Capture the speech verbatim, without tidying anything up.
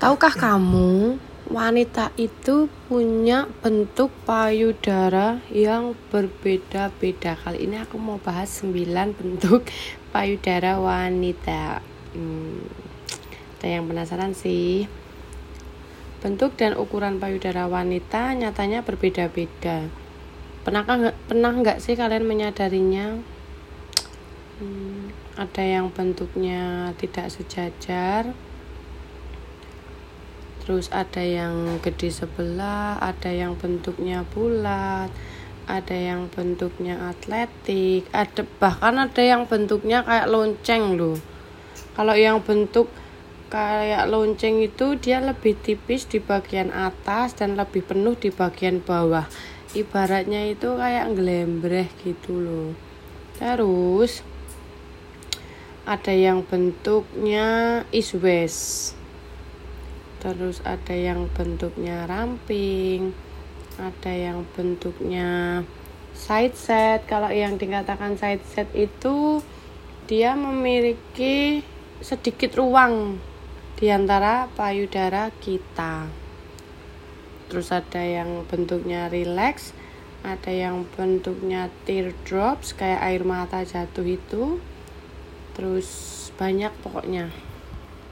Tahukah kamu, wanita itu punya bentuk payudara yang berbeda-beda. Kali ini aku mau bahas sembilan bentuk payudara wanita. Hmm, ada yang penasaran sih? Bentuk dan ukuran payudara wanita nyatanya berbeda-beda. Pernah nggak pernah nggak sih kalian menyadarinya? Hmm, ada yang bentuknya tidak sejajar. Terus ada yang gede sebelah, ada yang bentuknya bulat, ada yang bentuknya atletik, ada bahkan ada yang bentuknya kayak lonceng loh. Kalau yang bentuk kayak lonceng itu dia lebih tipis di bagian atas dan lebih penuh di bagian bawah. Ibaratnya itu kayak nglembreh gitu loh. Terus ada yang bentuknya iswes. Terus ada yang bentuknya ramping, ada yang bentuknya side set. Kalau yang dikatakan side set itu dia memiliki sedikit ruang di antara payudara kita. Terus ada yang bentuknya relax, ada yang bentuknya teardrops kayak air mata jatuh itu. Terus banyak pokoknya.